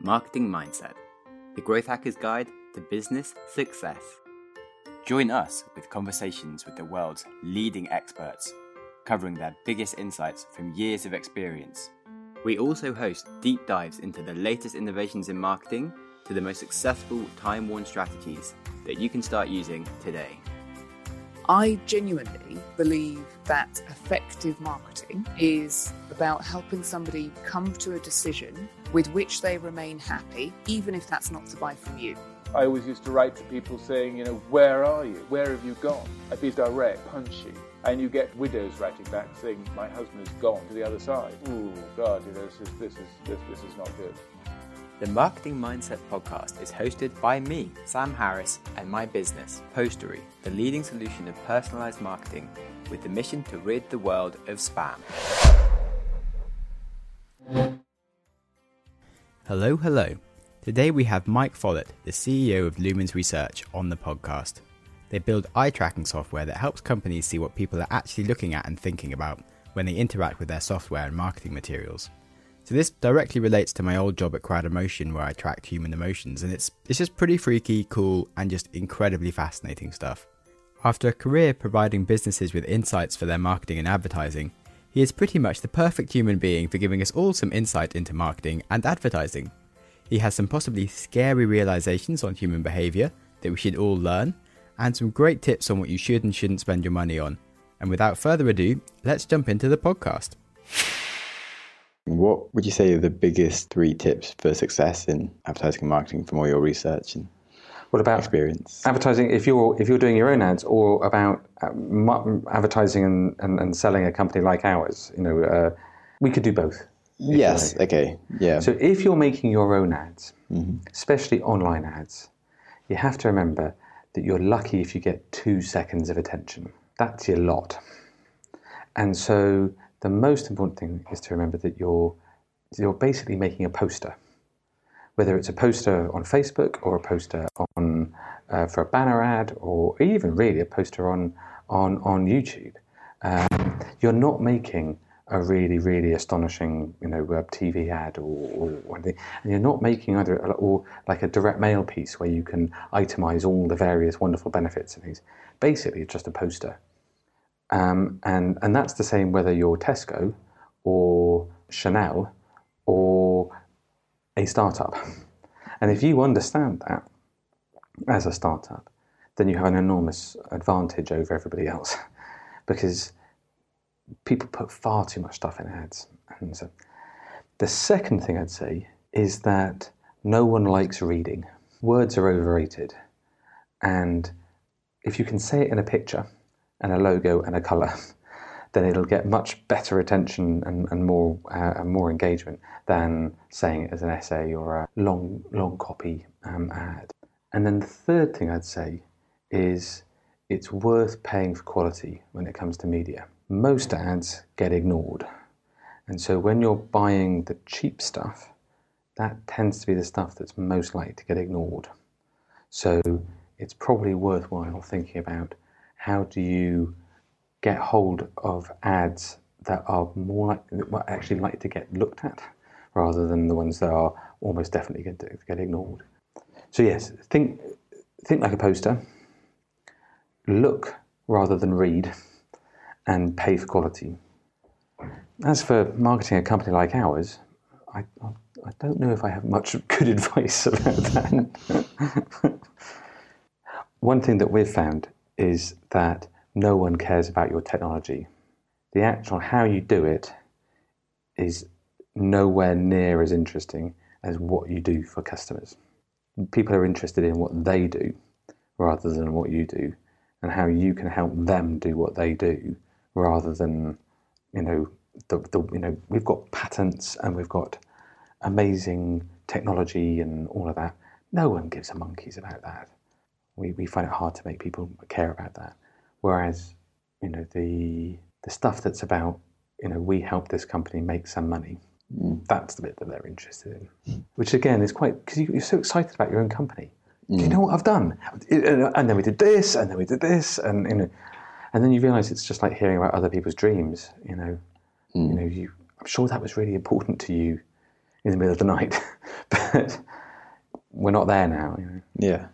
Marketing Mindset, the Growth Hacker's Guide to Business Success. Join us with conversations with the world's leading experts, covering their biggest insights from years of experience. We also host deep dives into the latest innovations in marketing to the most successful time-worn strategies that you can start using today. I genuinely believe that effective marketing is about helping somebody come to a decision with which they remain happy, even if that's not to buy from you. I always used to write to people saying, where are you? Where have you gone? I'd be direct, punchy. And you get widows writing back saying, my husband's gone to the other side. Ooh, God, this is not good. The Marketing Mindset podcast is hosted by me, Sam Harris, and my business, Postery, the leading solution of personalized marketing with the mission to rid the world of spam. Hello, hello. Today we have Mike Follett, the CEO of Lumens Research, on the podcast. They build eye-tracking software that helps companies see what people are actually looking at and thinking about when they interact with their software and marketing materials. So this directly relates to my old job at Crowd Emotion, where I tracked human emotions, and it's just pretty freaky, cool, and just incredibly fascinating stuff. After a career providing businesses with insights for their marketing and advertising, he is pretty much the perfect human being for giving us all some insight into marketing and advertising. He has some possibly scary realizations on human behavior that we should all learn, and some great tips on what you should and shouldn't spend your money on. And without further ado, let's jump into the podcast. What would you say are the biggest three tips for success in advertising and marketing from all your research and what about experience? Advertising, if you're doing your own ads, or about advertising and selling a company like ours, we could do both. Yes, okay, yeah. So if you're making your own ads, especially online ads, you have to remember that you're lucky if you get 2 seconds of attention. That's your lot. And so the most important thing is to remember that you're basically making a poster, whether it's a poster on Facebook or a poster on for a banner ad, or even really a poster on YouTube. You're not making a really astonishing TV ad or anything, and you're not making or like a direct mail piece where you can itemize all the various wonderful benefits and things. Basically, it's just a poster. And that's the same whether you're Tesco or Chanel or a startup. And if you understand that as a startup, then you have an enormous advantage over everybody else, because people put far too much stuff in ads. And so the second thing I'd say is that no one likes reading. Words are overrated. And if you can say it in a picture and a logo and a colour, then it'll get much better attention and more engagement than saying it as an essay or a long copy ad. And then the third thing I'd say is it's worth paying for quality when it comes to media. Most ads get ignored, and so when you're buying the cheap stuff, that tends to be the stuff that's most likely to get ignored. So it's probably worthwhile thinking about, how do you get hold of ads that are more likely to get looked at, rather than the ones that are almost definitely going to get ignored? So yes, think like a poster, look rather than read, and pay for quality. As for marketing a company like ours, I don't know if I have much good advice about that. One thing that we've found is that no one cares about your technology. The actual how you do it is nowhere near as interesting as what you do for customers. People are interested in what they do rather than what you do, and how you can help them do what they do, rather than we've got patents and we've got amazing technology and all of that. No one gives a monkeys about that. We find it hard to make people care about that. Whereas, the stuff that's about, we help this company make some money, that's the bit that they're interested in. Which again is quite, because you're so excited about your own company. Do you know what I've done? And then we did this, and then we did this, and then you realise it's just like hearing about other people's dreams. I'm sure that was really important to you in the middle of the night, But we're not there now. You know? Yeah.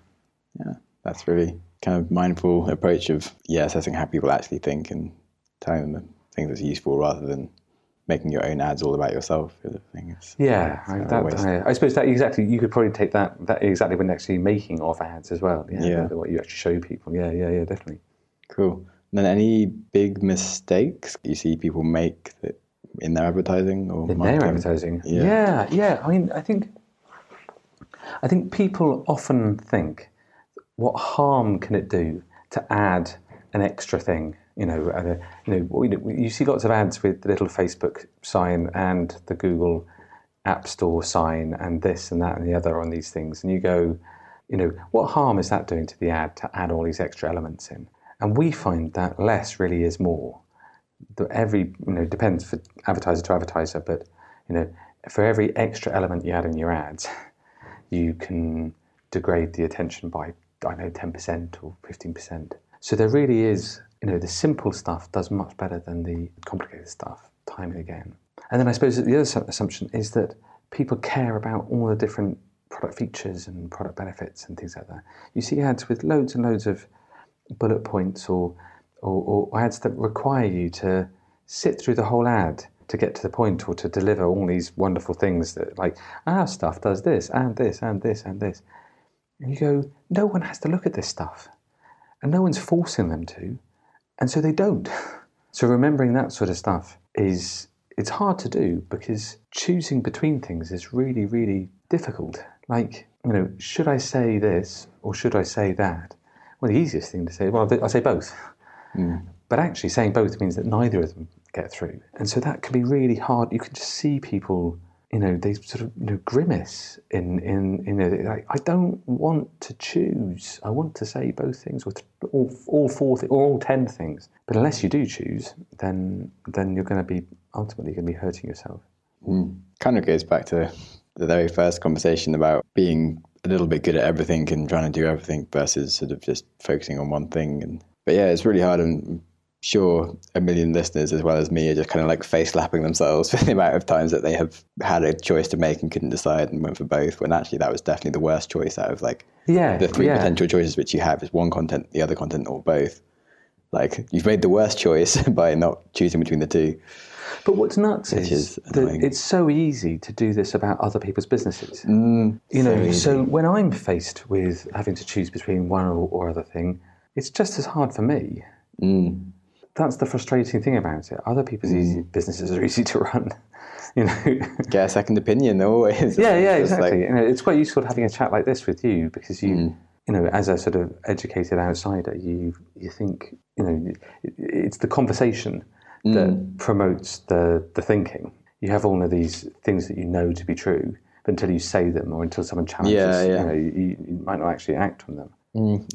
That's really kind of mindful approach of, assessing how people actually think and telling them the things that's useful rather than making your own ads all about yourself. Sort of thing. I suppose that exactly, you could probably take that exactly when actually making of ads as well. Yeah. What you actually show people. Yeah, definitely. Cool. And then any big mistakes you see people make that in their advertising or in marketing? Their advertising? Yeah. I mean, I think people often think, what harm can it do to add an extra thing? You see lots of ads with the little Facebook sign and the Google App Store sign and this and that and the other on these things. And you go, what harm is that doing to the ad to add all these extra elements in? And we find that less really is more. Depends for advertiser to advertiser, but, for every extra element you add in your ads, you can degrade the attention by, 10% or 15%. So there really is... the simple stuff does much better than the complicated stuff, time and again. And then I suppose the other assumption is that people care about all the different product features and product benefits and things like that. You see ads with loads and loads of bullet points or ads that require you to sit through the whole ad to get to the point or to deliver all these wonderful things that, like, our stuff does this and this and this and this. And you go, no one has to look at this stuff. And no one's forcing them to. And so they don't. So remembering that sort of stuff it's hard to do because choosing between things is really, really difficult. Like, should I say this or should I say that? Well, the easiest thing to say, I'll say both. Mm. But actually saying both means that neither of them get through. And so that can be really hard. You can just see people, they sort of grimace like, I don't want to choose. I want to say both things, or all four or all 10 things. But unless you do choose, then you're going to be ultimately going to be hurting yourself. Mm. Kind of goes back to the very first conversation about being a little bit good at everything and trying to do everything versus sort of just focusing on one thing. But it's really hard and. Sure, a million listeners as well as me are just kind of like face slapping themselves for the amount of times that they have had a choice to make and couldn't decide and went for both, when actually that was definitely the worst choice out of the three potential choices which you have is one content, the other content, or both. Like, you've made the worst choice by not choosing between the two. But what's nuts is that it's so easy to do this about other people's businesses. So when I'm faced with having to choose between one or other thing, it's just as hard for me. Mm. That's the frustrating thing about it. Other people's businesses are easy to run, Get a second opinion always. Yeah, exactly. It's quite useful having a chat like this with you because you, as a sort of educated outsider, you think, it's the conversation that promotes the thinking. You have all of these things that you know to be true, but until you say them or until someone challenges, you might not actually act on them.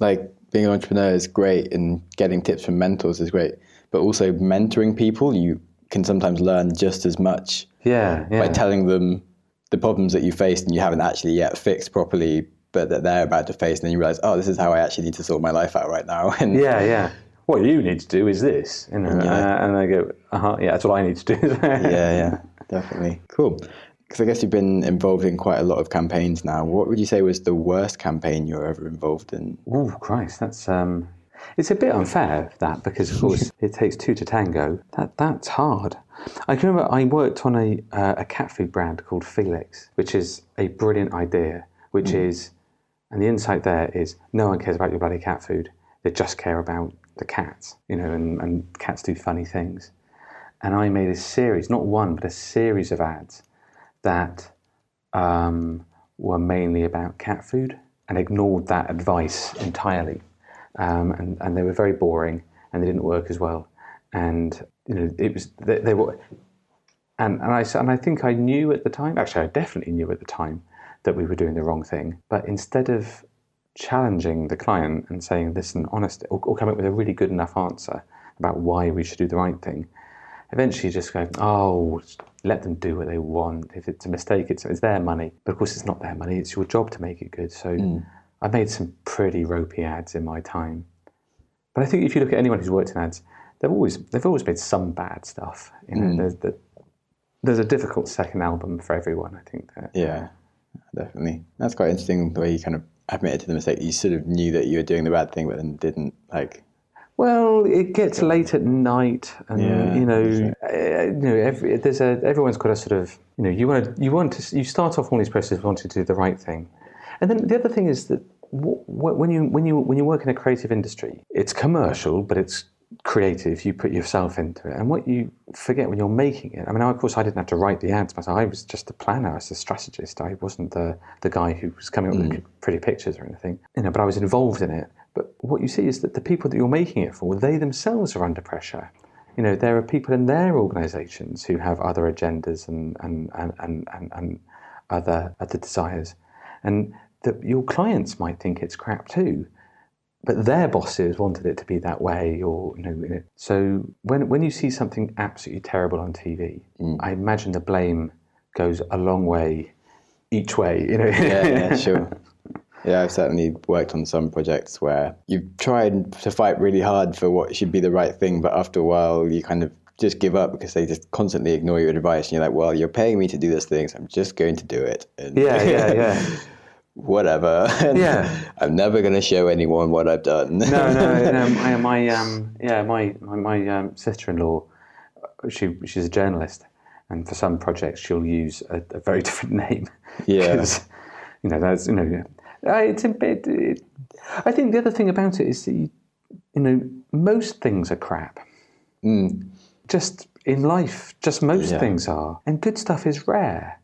Like, being an entrepreneur is great and getting tips from mentors is great, but also mentoring people, you can sometimes learn just as much by telling them the problems that you faced and you haven't actually yet fixed properly, but that they're about to face, and then you realize, this is how I actually need to sort my life out right now. And what you need to do is this, and I go, that's what I need to do. Definitely. Cool. Because I guess you've been involved in quite a lot of campaigns now. What would you say was the worst campaign you were ever involved in? Oh, Christ, that's... it's a bit unfair, that, because, of course, it takes two to tango. That's hard. I can remember I worked on a cat food brand called Felix, which is a brilliant idea, which is... And the insight there is no one cares about your bloody cat food. They just care about the cats, and cats do funny things. And I made a series, not one, but a series of ads that were mainly about cat food and ignored that advice entirely. And they were very boring and they didn't work as well. And, it was, they were, and I think I knew at the time, actually I definitely knew at the time that we were doing the wrong thing. But instead of challenging the client and saying, listen, honestly, or come up with a really good enough answer about why we should do the right thing, eventually just go, let them do what they want. If it's a mistake, it's their money. But of course, it's not their money. It's your job to make it good. So I made some pretty ropey ads in my time. But I think if you look at anyone who's worked in ads, they've always made some bad stuff. There's a difficult second album for everyone, I think. That, Definitely. That's quite interesting, the way you kind of admitted to the mistake. You sort of knew that you were doing the bad thing, but then didn't, like... Well, it gets late at night, and everyone's got a sort of you start off all these processes wanting to do the right thing, and then the other thing is that when you work in a creative industry, it's commercial, but it's creative. You put yourself into it, and what you forget when you're making it. I mean, of course, I didn't have to write the ads myself. I was just the planner, I was the strategist. I wasn't the guy who was coming up with pretty pictures or anything, But I was involved in it. But what you see is that the people that you're making it for, they themselves are under pressure. There are people in their organisations who have other agendas and other desires. And that your clients might think it's crap too, but their bosses wanted it to be that way. So when you see something absolutely terrible on TV, I imagine the blame goes a long way each way. Yeah, sure. Yeah, I've certainly worked on some projects where you've tried to fight really hard for what should be the right thing, but after a while you kind of just give up because they just constantly ignore your advice, and you're like, well, you're paying me to do this thing, so I'm just going to do it. And yeah. Whatever. And I'm never going to show anyone what I've done. No. My sister-in-law, she's a journalist, and for some projects she'll use a very different name. Yeah. Because, that's, it's a bit. I think the other thing about it is that most things are crap. Just in life, just most things are, and good stuff is rare.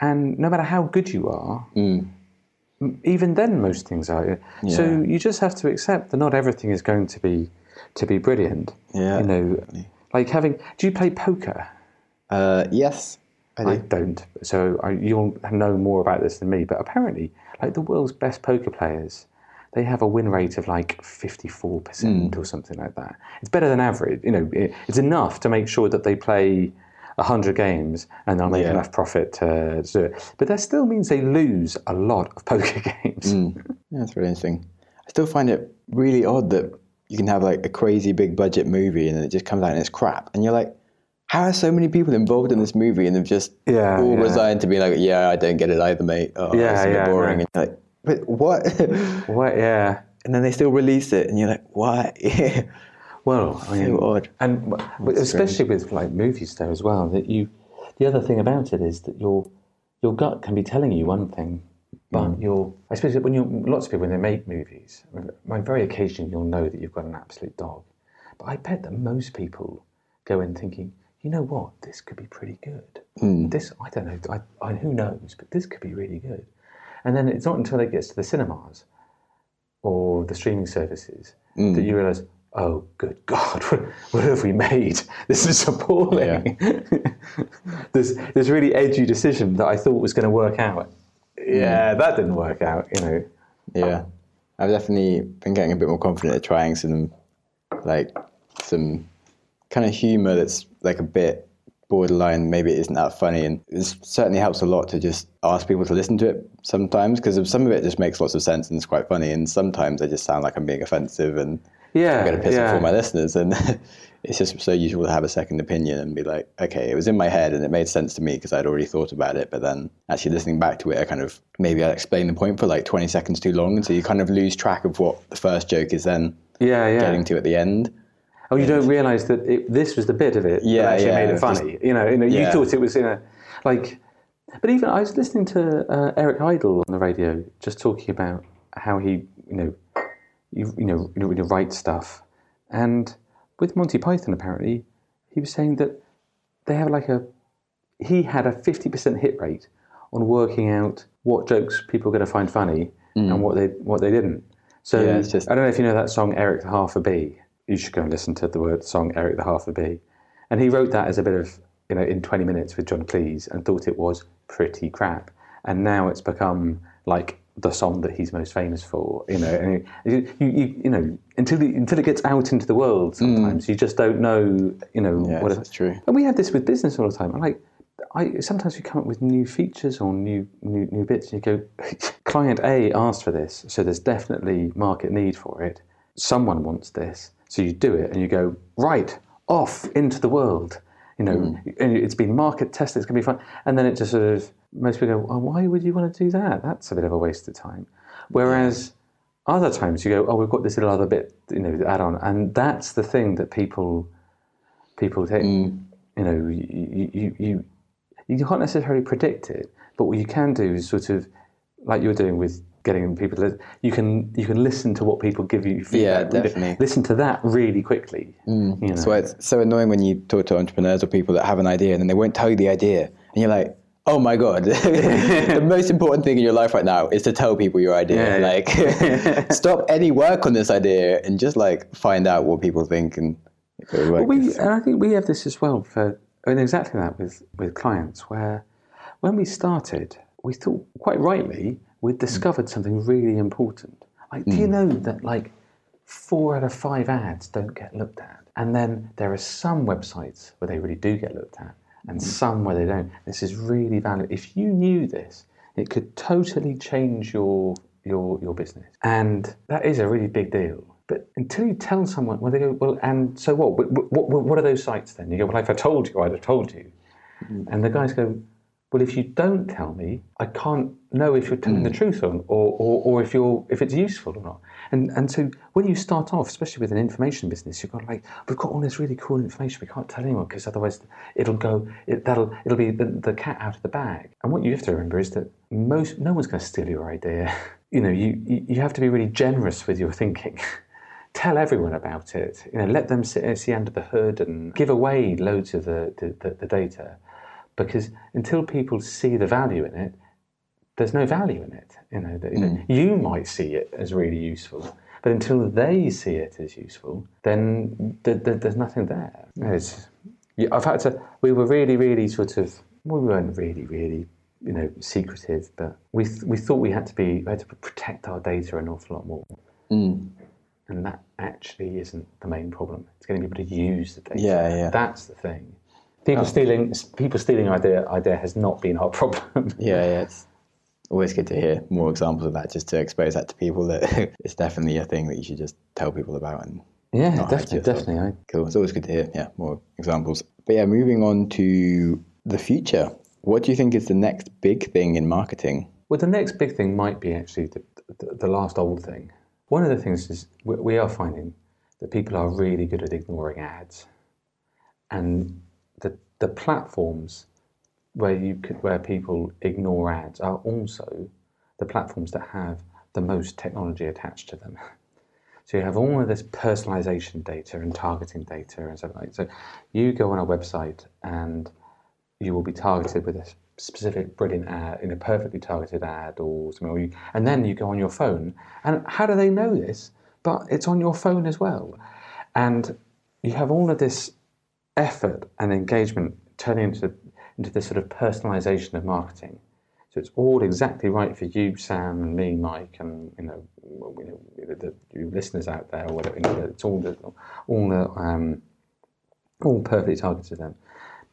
And no matter how good you are, even then most things are. Yeah. So you just have to accept that not everything is going to be brilliant. Yeah, like having. Do you play poker? Yes. I don't. So you'll know more about this than me, but apparently, like the world's best poker players, they have a win rate of like 54% or something like that. It's better than average. It's enough to make sure that they play 100 games and they'll make enough profit to do it. But that still means they lose a lot of poker games. Yeah, that's really interesting. I still find it really odd that you can have like a crazy big budget movie and then it just comes out and it's crap. And you're like, how are so many people involved in this movie and they've just all resigned to be like, I don't get it either, mate. Oh, it's so boring. No. And you're like, but what? What, yeah. And then they still release it and you're like, why? Well, so odd. And especially with like movies though as well, that the other thing about it is that your gut can be telling you one thing, but I suppose when lots of people, when they make movies, on very occasion you'll know that you've got an absolute dog. But I bet that most people go in thinking, you know what, this could be pretty good. This, I don't know, who knows, but this could be really good. And then it's not until it gets to the cinemas or the streaming services that you realise, oh, good God, what have we made? This is appalling. Yeah. this really edgy decision that I thought was going to work out. Yeah, that didn't work out, Yeah, I've definitely been getting a bit more confident at trying some kind of humour that's like a bit borderline, maybe it isn't that funny, and it certainly helps a lot to just ask people to listen to it sometimes, because some of it just makes lots of sense and it's quite funny, and sometimes I just sound like I'm being offensive and I'm going to piss off all my listeners, and it's just so useful to have a second opinion and be like, okay, it was in my head and it made sense to me because I'd already thought about it, but then actually listening back to it, I explained the point for like 20 seconds too long, and so you kind of lose track of what the first joke is then getting to at the end. Oh, you don't realise that this was the bit of it that actually made it funny. Just, you thought it was But even I was listening to Eric Idle on the radio, just talking about how he, writes stuff. And with Monty Python, apparently, he was saying that they have he had a 50% hit rate on working out what jokes people are going to find funny and what they didn't. So I don't know if you know that song Eric the Half a Bee. You should go and listen to the song Eric the Half a Bee. And he wrote that as a bit of, in 20 minutes with John Cleese, and thought it was pretty crap. And now it's become like the song that he's most famous for, And until it gets out into the world sometimes, you just don't know, what that's true. And we have this with business all the time. Sometimes we come up with new features or new bits, and you go, client A asked for this, so there's definitely market need for it. Someone wants this. So you do it and you go, right, off into the world, and it's been market tested, it's going to be fun. And then it just sort of most people go, oh, why would you want to do that? That's a bit of a waste of time. Whereas other times you go, oh, we've got this little other bit, you know, add on. And that's the thing that people take, you know, you can't necessarily predict it, but what you can do is sort of, like you're doing with getting people to listen, you can listen to what people give you feedback. Yeah, definitely. Listen to that really quickly. You know? So it's so annoying when you talk to entrepreneurs or people that have an idea and then they won't tell you the idea. And you're like, oh my God, the most important thing in your life right now is to tell people your idea. Yeah, like, stop any work on this idea and just like find out what people think. And if it works. And I think we have this as well for, I mean, exactly that with clients, where when we started, we thought quite rightly we'd discovered something really important. Like, do you know that like 4 out of 5 ads don't get looked at? And then there are some websites where they really do get looked at and some where they don't. This is really valuable. If you knew this, it could totally change your business. And that is a really big deal. But until you tell someone, well, they go, well, and so what? What are those sites then? You go, well, if I told you, I'd have told you. And the guys go, well, if you don't tell me, I can't know if you're telling the truth or if it's useful or not. And so when you start off, especially with an information business, you've got like, we've got all this really cool information, we can't tell anyone because otherwise it'll be the cat out of the bag. And what you have to remember is that no one's going to steal your idea. You know, you have to be really generous with your thinking. Tell everyone about it. You know, let them see under the hood and give away loads of the data, because until people see the value in it, there's no value in it. You know, you might see it as really useful, but until they see it as useful, then there's nothing there. We were really, really we weren't really, really, you know, secretive, but we thought we had to protect our data an awful lot more. And that actually isn't the main problem. It's getting people to use the data. Yeah, yeah. That's the thing. People stealing idea has not been our problem. Yeah. It's always good to hear more examples of that, just to expose that to people. That it's definitely a thing that you should just tell people about. And definitely. Cool. It's always good to hear. Yeah, more examples. But yeah, moving on to the future. What do you think is the next big thing in marketing? Well, the next big thing might be actually the last old thing. One of the things is we are finding that people are really good at ignoring ads, and the platforms where people ignore ads are also the platforms that have the most technology attached to them. So you have all of this personalization data and targeting data and stuff like that. So you go on a website and you will be targeted with a specific brilliant ad, in a perfectly targeted ad or something, and then you go on your phone, and how do they know this? But it's on your phone as well, and you have all of this effort and engagement turning into this sort of personalization of marketing. So it's all exactly right for you, Sam, and me, Mike, and the listeners out there, or whatever. You know, it's all perfectly targeted to them.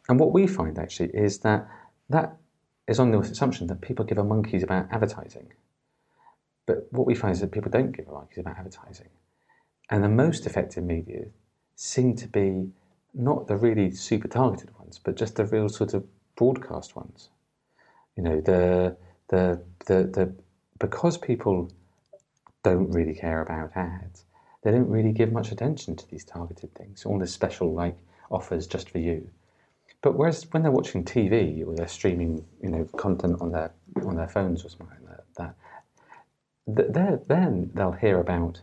And what we find actually is that is on the assumption that people give a monkeys about advertising. But what we find is that people don't give a monkeys about advertising. And the most effective media seem to be not the really super targeted ones, but just the real sort of broadcast ones. You know, because people don't really care about ads, they don't really give much attention to these targeted things, all this special like offers just for you. But whereas when they're watching TV or they're streaming, you know, content on their phones or something like that, then they'll hear about.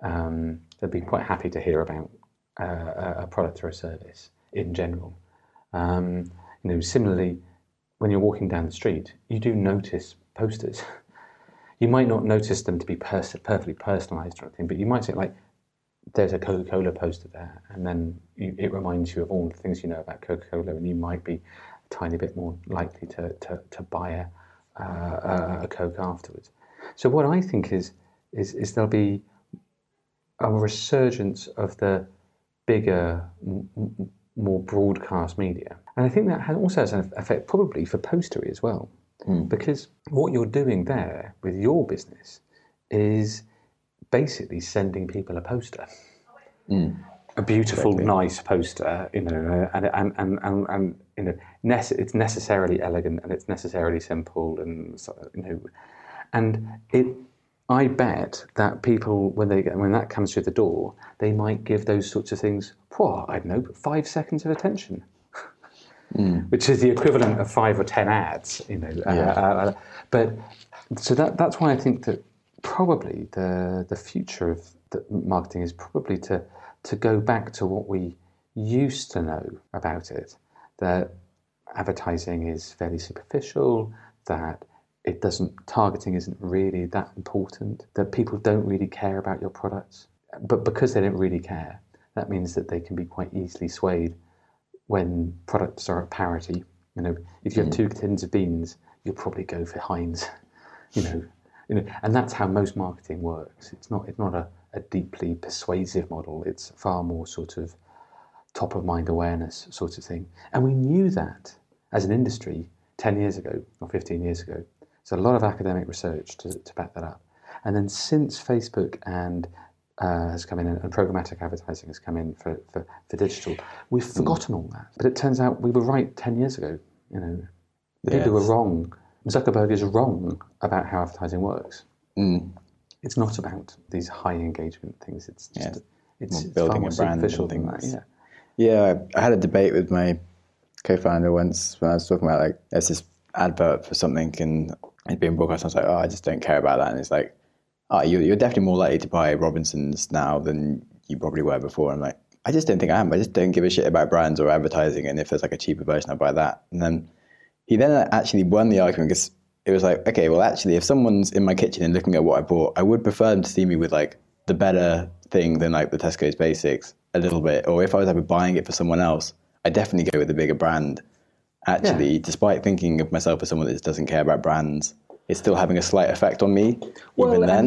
They'll be quite happy to hear about a product or a service in general. You know, similarly, when you're walking down the street, you do notice posters. You might not notice them to be perfectly personalised or anything, but you might say like, there's a Coca-Cola poster there, and then it reminds you of all the things you know about Coca-Cola, and you might be a tiny bit more likely to buy a Coke afterwards. So what I think is there'll be a resurgence of the bigger, more broadcast media, and I think that also has an effect probably for Postery as well, because what you're doing there with your business is basically sending people a poster. a beautiful, nice poster, you know, and you know, it's necessarily elegant and it's necessarily simple, and you know, and it. I bet that people, when that comes through the door, they might give those sorts of things, I don't know, 5 seconds of attention, which is the equivalent of 5 or 10 ads, you know. But so that's why I think that probably the future of the marketing is probably to go back to what we used to know about it, that advertising is fairly superficial, that it doesn't, targeting isn't really that important, that people don't really care about your products. But because they don't really care, that means that they can be quite easily swayed when products are at parity. You know, if you have 2 tins of beans, you'll probably go for Heinz. You know, and that's how most marketing works. It's not a deeply persuasive model. It's far more sort of top of mind awareness sort of thing. And we knew that as an industry 10 years ago or 15 years ago. So a lot of academic research to back that up. And then since Facebook and has come in and programmatic advertising has come in for digital, we've forgotten all that. But it turns out we were right 10 years ago. You know, the people were wrong. Zuckerberg is wrong about how advertising works. It's not about these high engagement things. It's just it's building far more a brand superficial than that. I had a debate with my co-founder once when I was talking about, like, there's this advert for something and it's being broadcast. I was like, I just don't care about that. And it's like, you're definitely more likely to buy Robinsons now than you probably were before. I'm like, I just don't think I am. I just don't give a shit about brands or advertising. And if there's like a cheaper version, I'll buy that. And then he then actually won the argument, because it was like, okay, well, actually, if someone's in my kitchen and looking at what I bought, I would prefer them to see me with like the better thing than like the Tesco's Basics a little bit. Or if I was ever buying it for someone else, I definitely go with the bigger brand. Actually, despite thinking of myself as someone that just doesn't care about brands, it's still having a slight effect on me. Well, even then,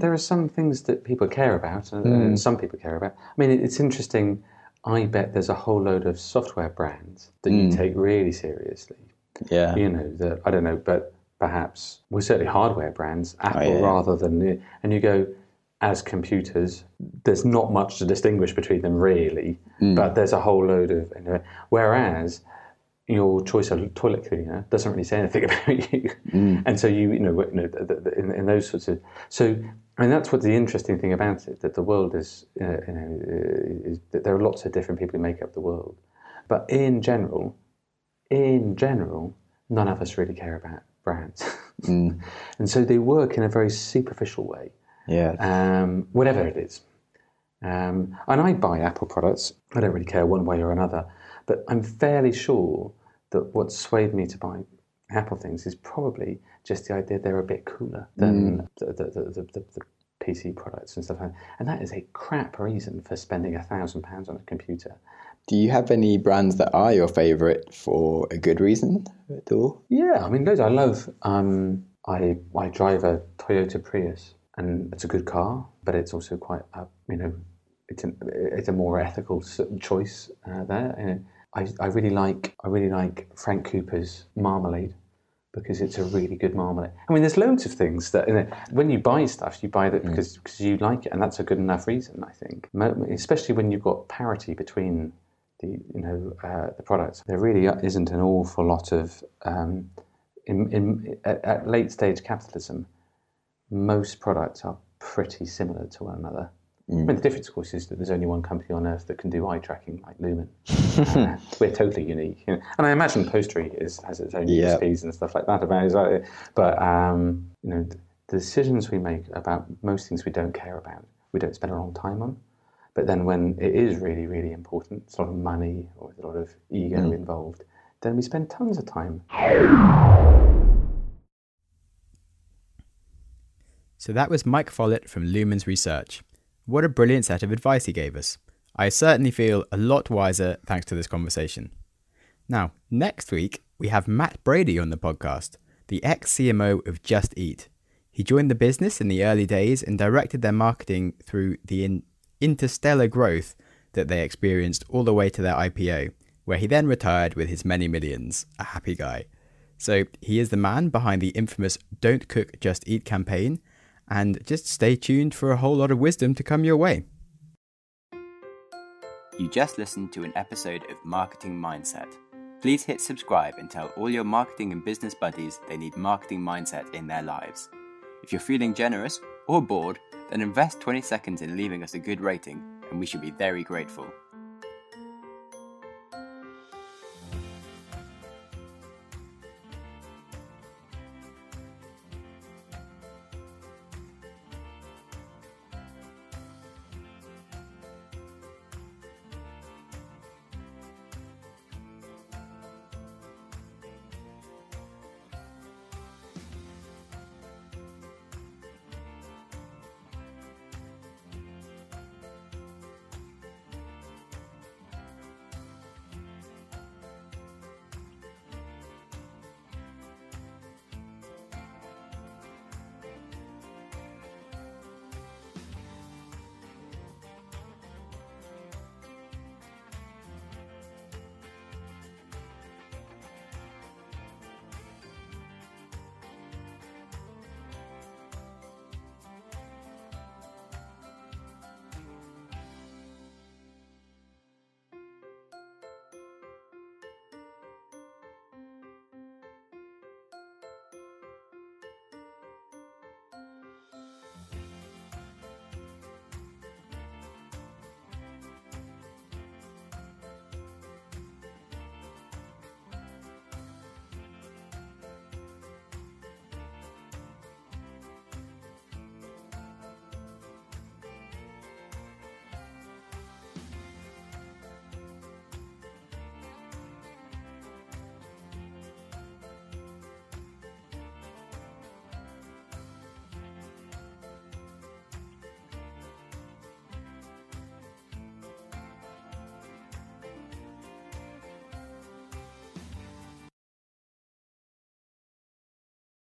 there are some things that people care about, and some people care about. I mean, it's interesting. I bet there's a whole load of software brands that you take really seriously. Yeah, you know, that I don't know, but perhaps certainly hardware brands, Apple rather than, and you go. As computers, there's not much to distinguish between them really, but there's a whole load of. Whereas your choice of toilet cleaner doesn't really say anything about you, and so you know in those sorts of. So, and that's what the interesting thing about it, that the world is, is that there are lots of different people who make up the world, but in general, none of us really care about brands, and so they work in a very superficial way. Whatever it is. And I buy Apple products. I don't really care one way or another. But I'm fairly sure that what swayed me to buy Apple things is probably just the idea they're a bit cooler than the PC products and stuff like that. And that is a crap reason for spending £1,000 on a computer. Do you have any brands that are your favourite for a good reason at all? Yeah, I mean, those I love. I drive a Toyota Prius. And it's a good car, but it's also quite, it's a more ethical choice there. And I really like Frank Cooper's marmalade, because it's a really good marmalade. I mean, there's loads of things that, when you buy stuff, you buy that because you like it, and that's a good enough reason, I think. Especially when you've got parity between the products. There really isn't an awful lot of at late stage capitalism. Most products are pretty similar to one another. I mean, the difference, of course, is that there's only one company on earth that can do eye tracking like Lumen. We're totally unique. You know? And I imagine Postery has its own USPs and stuff like that about it. But the decisions we make about most things we don't care about, we don't spend a long time on. But then when it is really, really important, it's a lot of money or a lot of ego involved, then we spend tons of time. So that was Mike Follett from Lumens Research. What a brilliant set of advice he gave us. I certainly feel a lot wiser thanks to this conversation. Now, next week, we have Matt Brady on the podcast, the ex-CMO of Just Eat. He joined the business in the early days and directed their marketing through the interstellar growth that they experienced all the way to their IPO, where he then retired with his many millions, a happy guy. So he is the man behind the infamous Don't Cook, Just Eat campaign, and just stay tuned for a whole lot of wisdom to come your way. You just listened to an episode of Marketing Mindset. Please hit subscribe and tell all your marketing and business buddies they need marketing mindset in their lives. If you're feeling generous or bored, then invest 20 seconds in leaving us a good rating, and we should be very grateful.